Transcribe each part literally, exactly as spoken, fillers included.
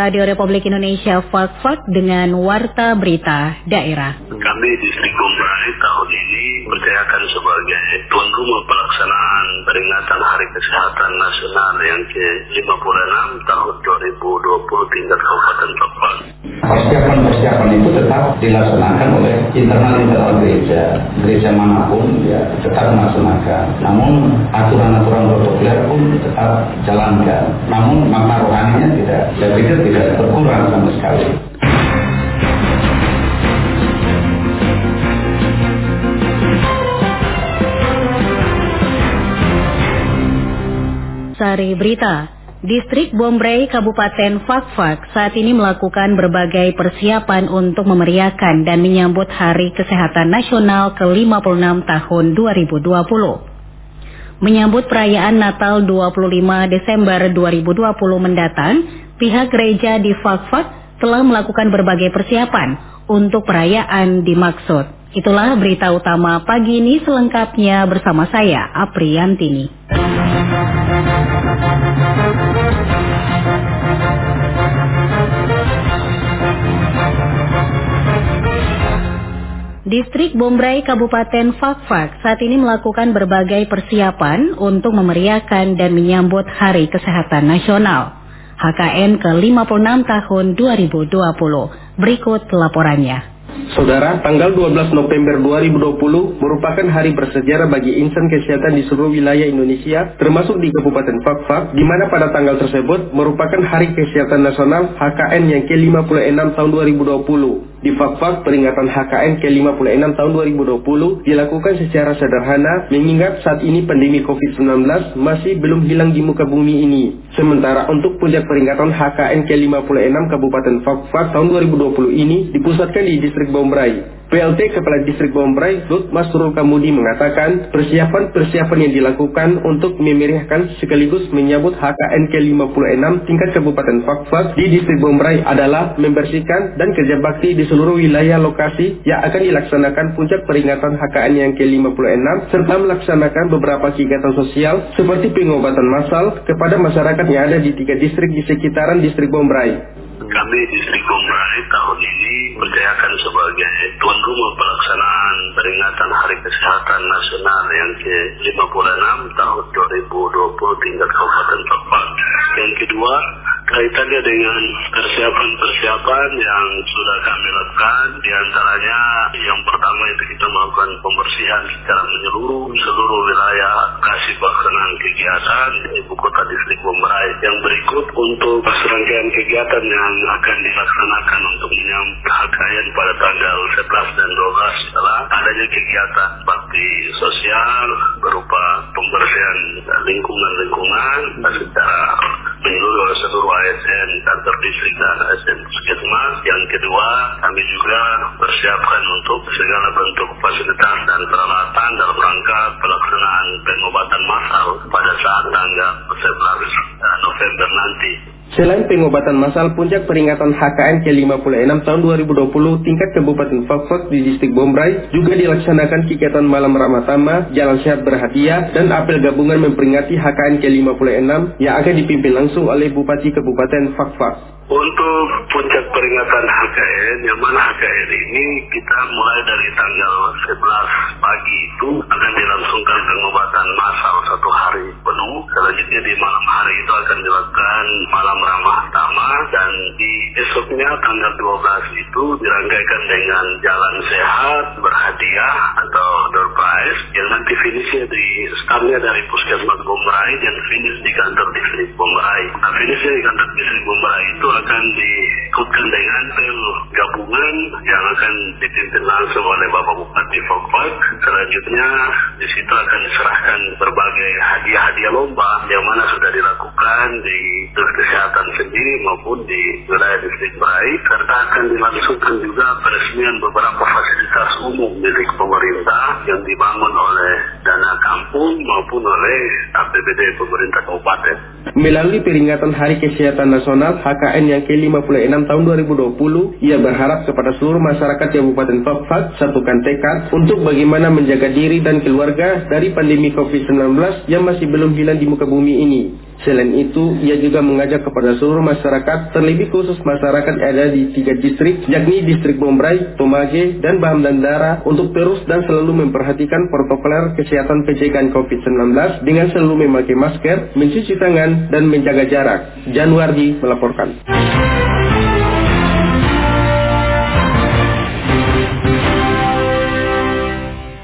Radio Republik Indonesia Fakfak dengan Warta Berita Daerah. Kami Distrik Bomberai tahun ini berdayakan sebagai tuan rumah pelaksanaan peringatan Hari Kesehatan Nasional yang ke lima puluh enam tahun dua ribu dua puluh tingkat Kabupaten Fakfak. Persiapan-persiapan itu tetap dilaksanakan oleh internal-internal gereja. Gereja manapun ya tetap melaksanakan. Namun aturan-aturan protokoler pun tetap jalankan. Namun makna rohaninya tidak, saya pikir tidak berkurang sama sekali. Sari berita. Distrik Bomberai Kabupaten Fakfak saat ini melakukan berbagai persiapan untuk memeriahkan dan menyambut Hari Kesehatan Nasional ke lima puluh enam tahun dua ribu dua puluh. Menyambut perayaan Natal dua puluh lima Desember dua ribu dua puluh mendatang, pihak gereja di Fakfak telah melakukan berbagai persiapan untuk perayaan dimaksud. Itulah berita utama pagi ini, selengkapnya bersama saya, Apriantini. Distrik Bomberai Kabupaten Fakfak saat ini melakukan berbagai persiapan untuk memeriahkan dan menyambut Hari Kesehatan Nasional H K N ke lima puluh enam tahun dua ribu dua puluh. Berikut laporannya. Saudara, tanggal dua belas November dua ribu dua puluh merupakan hari bersejarah bagi insan kesehatan di seluruh wilayah Indonesia, termasuk di Kabupaten Fakfak, di mana pada tanggal tersebut merupakan Hari Kesehatan Nasional H K N yang ke lima puluh enam tahun dua ribu dua puluh. Di Fakfak, peringatan H K N ke lima puluh enam tahun dua ribu dua puluh dilakukan secara sederhana mengingat saat ini pandemi covid sembilan belas masih belum hilang di muka bumi ini. Sementara untuk puncak peringatan H K N ke lima puluh enam Kabupaten Fakfak tahun dua ribu dua puluh ini dipusatkan di Distrik Bomberai. P L T Kepala Distrik Bomberai Sut Masrul Kamudi mengatakan persiapan-persiapan yang dilakukan untuk memeriahkan sekaligus menyambut H K N ke lima puluh enam tingkat Kabupaten Fakfak di Distrik Bomberai adalah membersihkan dan kerja bakti di seluruh wilayah lokasi yang akan dilaksanakan puncak peringatan H K N yang ke lima puluh enam serta melaksanakan beberapa kegiatan sosial seperti pengobatan massal kepada masyarakat yang ada di tiga distrik di sekitaran Distrik Bomberai. Kami Distrik Bomberai tahun ini berdayakan sebagai tuan rumah pelaksanaan peringatan Hari Kesehatan Nasional yang ke lima puluh enam tahun dua ribu dua puluh tingkat Kabupaten Fakfak. Yang kedua, kaitannya dengan persiapan-persiapan yang sudah kami lakukan, di antaranya yang pertama itu kita melakukan pembersihan secara menyeluruh seluruh wilayah kasih pelaksanaan kegiatan di ibu kota Distrik Bomberai. Yang berikut untuk serangkaian kegiatan yang akan dilaksanakan untuk menyambut H K N pada tanggal sebelas dan dua belas setelah adanya kegiatan bakti sosial berupa pembersihan lingkungan-lingkungan secara menyeluruh oleh seluruh A S N kantor distrik dan A S N puskesmas. Yang kedua, kami juga persiapkan untuk segala bentuk fasilitas dan peralatan dalam rangka pelaksanaan pengobatan massal pada saat tanggal sebelas November nanti. Selain pengobatan massal, puncak peringatan H K N ke lima puluh enam tahun dua ribu dua puluh tingkat Kabupaten Fakfak di Distrik Bomberai juga dilaksanakan kegiatan malam ramah tamah, jalan sehat berhadiah, dan apel gabungan memperingati H K N ke lima puluh enam yang akan dipimpin langsung oleh Bupati Kabupaten Fakfak. Untuk puncak peringatan H K N, yang mana H K N ini kita mulai dari tanggal sebelas pagi itu akan dilangsungkan pengobatan massal satu hari penuh. Selanjutnya di malam hari itu akan dilakukan malam ramah tamah dan di esoknya tanggal dua belas itu dirangkaikan dengan jalan sehat berhadiah atau door prize yang nanti finishnya di startnya dari Puskesmas Bomberai dan finish di kantor Distrik Bomberai. Nah, finishnya di kantor Distrik Bomberai itu akan diikutkan dengan rel gabungan yang akan dipimpin langsung oleh Bapak Bupati Fakfak. Selanjutnya di situ akan diserahkan berbagai hadiah-hadiah lomba yang mana sudah dilakukan di kesehatan sendiri maupun di wilayah distrik baik, serta akan dilangsungkan juga peresmian beberapa fasilitas umum milik pemerintah yang dibangun oleh dana kampung maupun oleh A P B D pemerintah kabupaten. Melalui peringatan Hari Kesehatan Nasional H K N yang ke lima puluh enam tahun dua ribu dua puluh, ia berharap kepada seluruh masyarakat Kabupaten Fakfak satukan tekad untuk bagaimana menjaga diri dan keluarga dari pandemi covid sembilan belas yang masih belum hilang di muka bumi ini. Selain itu, ia juga mengajak kepada seluruh masyarakat, terlebih khusus masyarakat yang ada di tiga distrik, yakni Distrik Bomberai, Tomage, dan Baham dan Dara, untuk terus dan selalu memperhatikan protokol kesehatan pencegahan covid sembilan belas dengan selalu memakai masker, mencuci tangan, dan menjaga jarak. Jan Wardi melaporkan.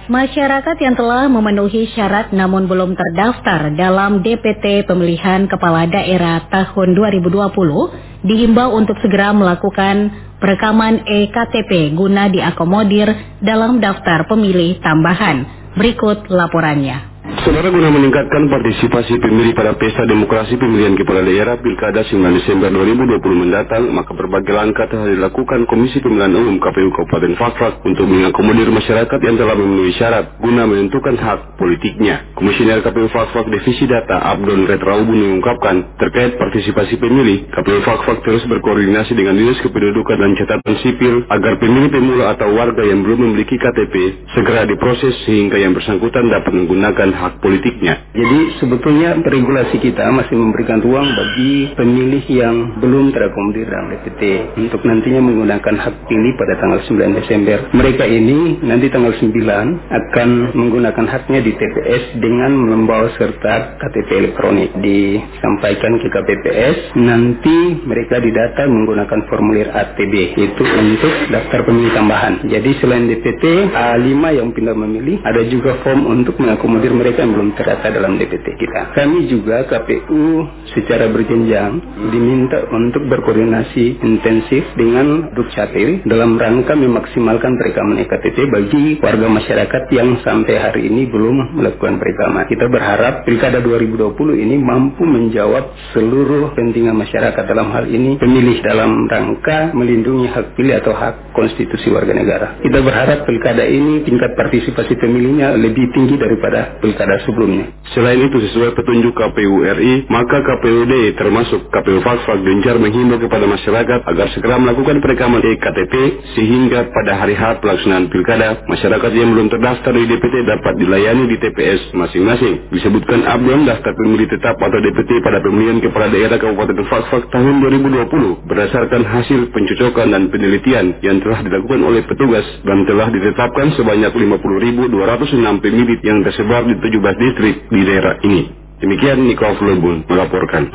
Masyarakat yang telah memenuhi syarat namun belum terdaftar dalam D P T pemilihan kepala daerah tahun dua ribu dua puluh dihimbau untuk segera melakukan perekaman E K T P guna diakomodir dalam daftar pemilih tambahan. Berikut laporannya. Saudara, guna meningkatkan partisipasi pemilih pada pesta demokrasi pemilihan kepala daerah Pilkada sembilan Desember dua ribu dua puluh mendatang, maka berbagai langkah telah dilakukan Komisi Pemilihan Umum K P U Kabupaten Fakfak untuk mengakomodir masyarakat yang telah memenuhi syarat guna menentukan hak politiknya. Komisioner K P U Fakfak Divisi Data Abdon Retraubu mengungkapkan terkait partisipasi pemilih, K P U Fakfak terus berkoordinasi dengan Dinas Kependudukan dan Catatan Sipil agar pemilih pemula atau warga yang belum memiliki K T P segera diproses sehingga yang bersangkutan dapat menggunakan hak politiknya. Jadi sebetulnya regulasi kita masih memberikan ruang bagi pemilih yang belum terakomodir dalam D P T untuk nantinya menggunakan hak pilih pada tanggal sembilan Desember. Mereka ini nanti tanggal sembilan akan menggunakan haknya di T P S dengan membawa serta K T P elektronik, disampaikan ke K P P S. Nanti mereka didata menggunakan formulir A T B, itu untuk daftar pemilih tambahan. Jadi selain D P T A lima yang pindah memilih, ada juga form untuk mengakomodir mereka mereka belum terdata dalam D P T kita. Kami juga K P U secara berjenjang diminta untuk berkoordinasi intensif dengan Dukcapil dalam rangka memaksimalkan perekaman E K T P bagi warga masyarakat yang sampai hari ini belum melakukan perekaman. Kita berharap Pilkada dua ribu dua puluh ini mampu menjawab seluruh kepentingan masyarakat, dalam hal ini pemilih, dalam rangka melindungi hak pilih atau hak konstitusi warga negara. Kita berharap Pilkada ini tingkat partisipasi pemilihnya lebih tinggi daripada Pilkada Pilkada sebelumnya. Selain itu, sesuai petunjuk K P U R I, maka K P U D termasuk K P U Fakfak gencar menghimbau kepada masyarakat agar segera melakukan perekaman E K T P sehingga pada hari H pelaksanaan pilkada, masyarakat yang belum terdaftar di D P T dapat dilayani di T P S masing-masing. Disebutkan Abdon, daftar pemilih tetap atau D P T pada pemilihan kepala daerah Kabupaten Fakfak tahun dua ribu dua puluh berdasarkan hasil pencocokan dan penelitian yang telah dilakukan oleh petugas dan telah ditetapkan sebanyak lima puluh ribu dua ratus enam pemilih yang tersebar di tujuh belas distrik di daerah ini. Demikian Nikol Fulubun melaporkan.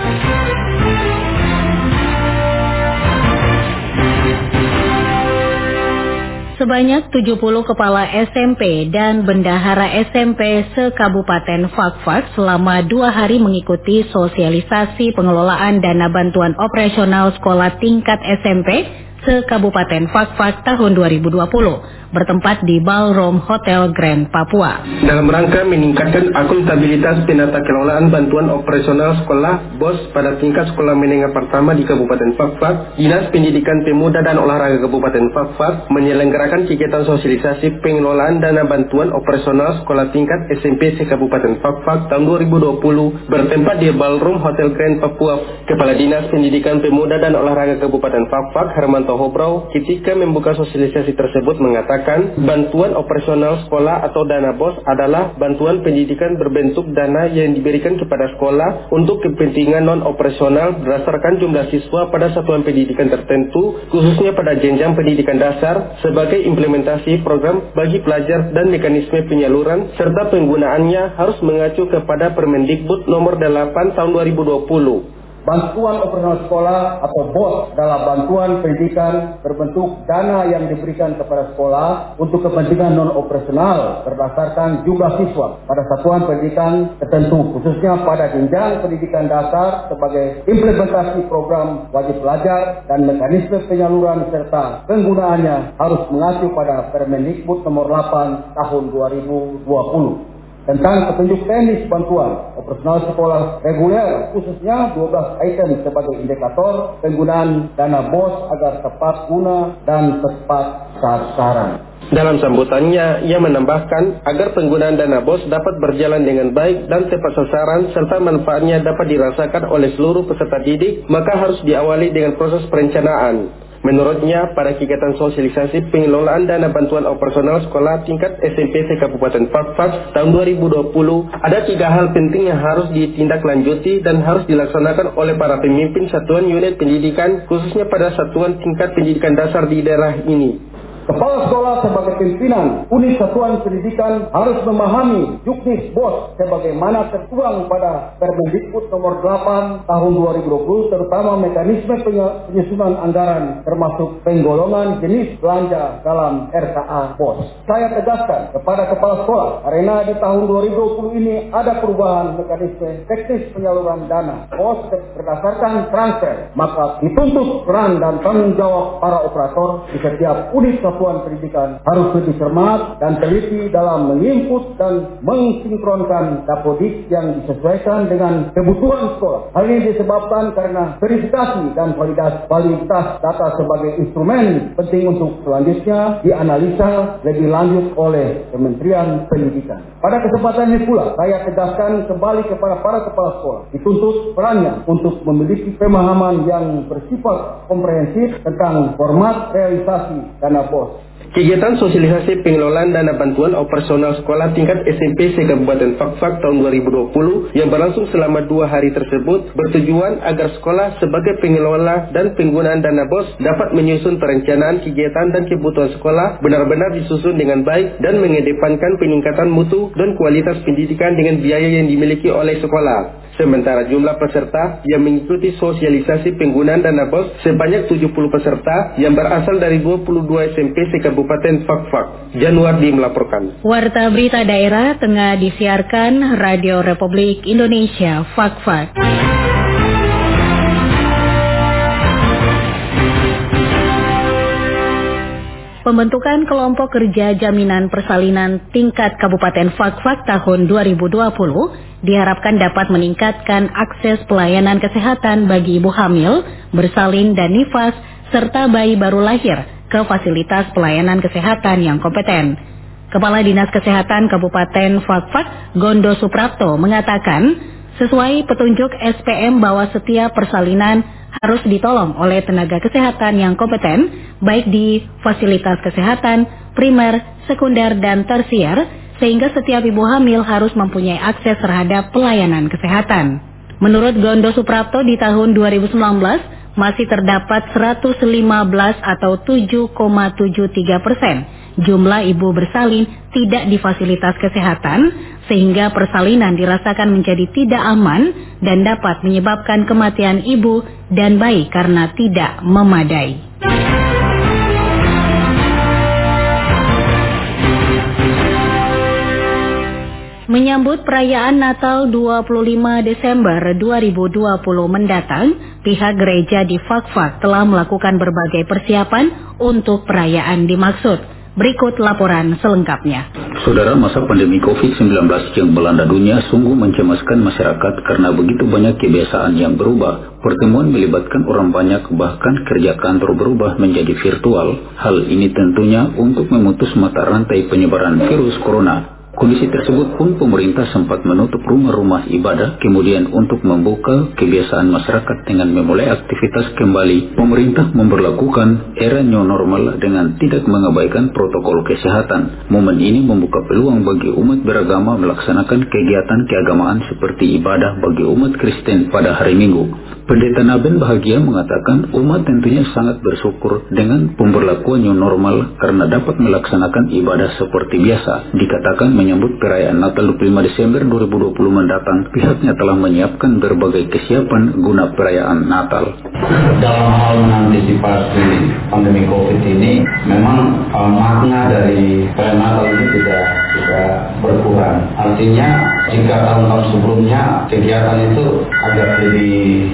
Sebanyak tujuh puluh kepala S M P dan bendahara S M P se-Kabupaten Fakfak selama dua hari mengikuti sosialisasi pengelolaan dana bantuan operasional sekolah tingkat S M P se-Kabupaten Fakfak tahun dua ribu dua puluh bertempat di Ballroom Hotel Grand Papua. Dalam rangka meningkatkan akuntabilitas penata kelolaan bantuan operasional sekolah BOS pada tingkat sekolah menengah pertama di Kabupaten Fakfak, Dinas Pendidikan Pemuda dan Olahraga Kabupaten Fakfak menyelenggarakan kegiatan sosialisasi pengelolaan dana bantuan operasional sekolah tingkat S M P se-Kabupaten Fakfak tahun dua ribu dua puluh bertempat di Ballroom Hotel Grand Papua. Kepala Dinas Pendidikan Pemuda dan Olahraga Kabupaten Fakfak, Hermanto Hobrau, ketika membuka sosialisasi tersebut mengatakan bantuan operasional sekolah atau dana BOS adalah bantuan pendidikan berbentuk dana yang diberikan kepada sekolah untuk kepentingan non-operasional berdasarkan jumlah siswa pada satuan pendidikan tertentu, khususnya pada jenjang pendidikan dasar, sebagai implementasi program bagi pelajar dan mekanisme penyaluran serta penggunaannya harus mengacu kepada Permendikbud nomor delapan tahun dua ribu dua puluh. Bantuan operasional sekolah atau BOS adalah bantuan pendidikan berbentuk dana yang diberikan kepada sekolah untuk kepentingan non-operasional berdasarkan jumlah siswa pada satuan pendidikan tertentu, khususnya pada jenjang pendidikan dasar, sebagai implementasi program wajib belajar dan mekanisme penyaluran serta penggunaannya harus mengacu pada Permendikbud nomor delapan tahun dua ribu dua puluh. Tentang petunjuk teknis bantuan operasional sekolah reguler, khususnya dua belas item sebagai indikator penggunaan dana BOS agar tepat guna dan tepat sasaran. Dalam sambutannya, ia menambahkan agar penggunaan dana BOS dapat berjalan dengan baik dan tepat sasaran serta manfaatnya dapat dirasakan oleh seluruh peserta didik, maka harus diawali dengan proses perencanaan. Menurutnya, pada kegiatan sosialisasi pengelolaan dana bantuan operasional sekolah tingkat S M P Kabupaten Fakfak tahun dua ribu dua puluh, ada tiga hal penting yang harus ditindaklanjuti dan harus dilaksanakan oleh para pemimpin satuan unit pendidikan, khususnya pada satuan tingkat pendidikan dasar di daerah ini. Kepala sekolah sebagai pimpinan unit satuan pendidikan harus memahami juknis BOS sebagaimana tertuang pada Permendikbud nomor delapan tahun dua ribu dua puluh, terutama mekanisme penyusunan anggaran termasuk penggolongan jenis belanja dalam R K A BOS. Saya tegaskan kepada kepala sekolah, karena di tahun dua ribu dua puluh ini ada perubahan mekanisme teknis penyaluran dana BOS berdasarkan transfer, maka dituntut peran dan tanggung jawab para operator di setiap unit satuan pendidikan harus lebih cermat dan teliti dalam menginput dan mensinkronkan dapodik yang disesuaikan dengan kebutuhan sekolah. Hal ini disebabkan karena verifikasi dan validitas data sebagai instrumen penting untuk selanjutnya dianalisa lebih lanjut oleh Kementerian Pendidikan. Pada kesempatan ini pula, saya tegaskan kembali kepada para kepala sekolah, dituntut perannya untuk memiliki pemahaman yang bersifat komprehensif tentang format realisasi dana BOS. Kegiatan sosialisasi pengelolaan dana bantuan operasional sekolah tingkat S M P Kabupaten Fakfak tahun dua ribu dua puluh yang berlangsung selama dua hari tersebut bertujuan agar sekolah sebagai pengelola dan penggunaan dana BOS dapat menyusun perencanaan kegiatan dan kebutuhan sekolah benar-benar disusun dengan baik dan mengedepankan peningkatan mutu dan kualitas pendidikan dengan biaya yang dimiliki oleh sekolah. Sementara jumlah peserta yang mengikuti sosialisasi penggunaan dana BOS sebanyak tujuh puluh peserta yang berasal dari dua puluh dua S M P se-Kabupaten Fakfak. Jan Wardi melaporkan. Warta Berita Daerah tengah disiarkan Radio Republik Indonesia Fakfak. Pembentukan kelompok kerja jaminan persalinan tingkat Kabupaten Fakfak tahun dua ribu dua puluh diharapkan dapat meningkatkan akses pelayanan kesehatan bagi ibu hamil, bersalin dan nifas, serta bayi baru lahir ke fasilitas pelayanan kesehatan yang kompeten. Kepala Dinas Kesehatan Kabupaten Fakfak, Gondo Suprapto, mengatakan sesuai petunjuk S P M bahwa setiap persalinan harus ditolong oleh tenaga kesehatan yang kompeten, baik di fasilitas kesehatan, primer, sekunder, dan tersier, sehingga setiap ibu hamil harus mempunyai akses terhadap pelayanan kesehatan. Menurut Gondo Suprapto, di tahun dua ribu sembilan belas masih terdapat seratus lima belas atau tujuh koma tujuh tiga persen jumlah ibu bersalin tidak di fasilitas kesehatan, sehingga persalinan dirasakan menjadi tidak aman dan dapat menyebabkan kematian ibu dan bayi karena tidak memadai. Menyambut perayaan Natal dua puluh lima Desember dua ribu dua puluh mendatang, pihak gereja di Fakfak telah melakukan berbagai persiapan untuk perayaan dimaksud. Berikut laporan selengkapnya. Saudara, masa pandemi covid sembilan belas yang melanda dunia sungguh mencemaskan masyarakat karena begitu banyak kebiasaan yang berubah. Pertemuan melibatkan orang banyak, bahkan kerja kantor berubah menjadi virtual. Hal ini tentunya untuk memutus mata rantai penyebaran virus corona. Kondisi tersebut pun pemerintah sempat menutup rumah-rumah ibadah, kemudian untuk membuka kebiasaan masyarakat dengan memulai aktivitas kembali, pemerintah memberlakukan era new normal dengan tidak mengabaikan protokol kesehatan. Momen ini membuka peluang bagi umat beragama melaksanakan kegiatan keagamaan seperti ibadah bagi umat Kristen pada hari Minggu. Pendeta Naben Bahagia mengatakan umat tentunya sangat bersyukur dengan pemberlakuan new normal karena dapat melaksanakan ibadah seperti biasa. Dikatakan menyambut perayaan Natal dua puluh lima Desember dua ribu dua puluh mendatang, pihaknya telah menyiapkan berbagai kesiapan guna perayaan Natal. Dalam hal mengantisipasi pandemi COVID ini, memang uh, makna dari perayaan Natal ini tidak tidak berkurang. Artinya, jika tahun-tahun sebelumnya kegiatan itu agak lebih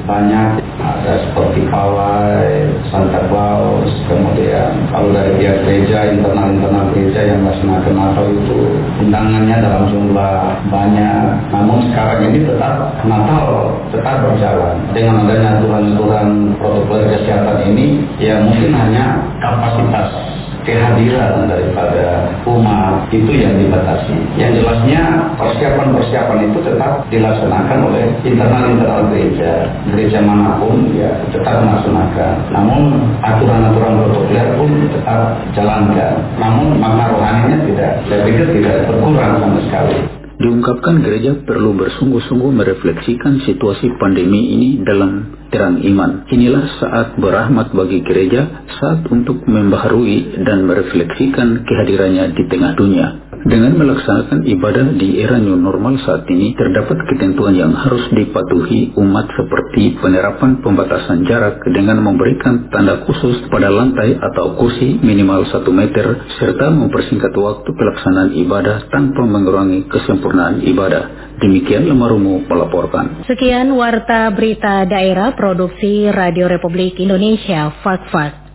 banyak, ada seperti pawai, Santa Claus, kemudian kalau dari pihak gereja, internal-internal gereja yang melaksanakan Natal itu undangannya dalam jumlah banyak. Namun sekarang ini tetap Natal tetap berjalan dengan adanya aturan-aturan protokol kesehatan ini, ya mungkin hanya kapasitas kehadiran daripada umat itu yang dibatasi. Yang jelasnya persiapan-persiapan itu tetap dilaksanakan oleh internal-internal gereja. Gereja manapun ya tetap melaksanakan. Namun aturan-aturan protokoler pun tetap jalankan. Namun makna rohaninya tidak, saya pikir tidak berkurang sama sekali. Diungkapkan gereja perlu bersungguh-sungguh merefleksikan situasi pandemi ini dalam terang iman. Inilah saat berahmat bagi gereja, saat untuk membaharui dan merefleksikan kehadirannya di tengah dunia. Dengan melaksanakan ibadah di era new normal saat ini, terdapat ketentuan yang harus dipatuhi umat seperti penerapan pembatasan jarak dengan memberikan tanda khusus pada lantai atau kursi minimal satu meter, serta mempersingkat waktu pelaksanaan ibadah tanpa mengurangi kesempurnaan ibadah. Demikian Lemarumu melaporkan. Sekian Warta Berita Daerah Produksi Radio Republik Indonesia Fakfak.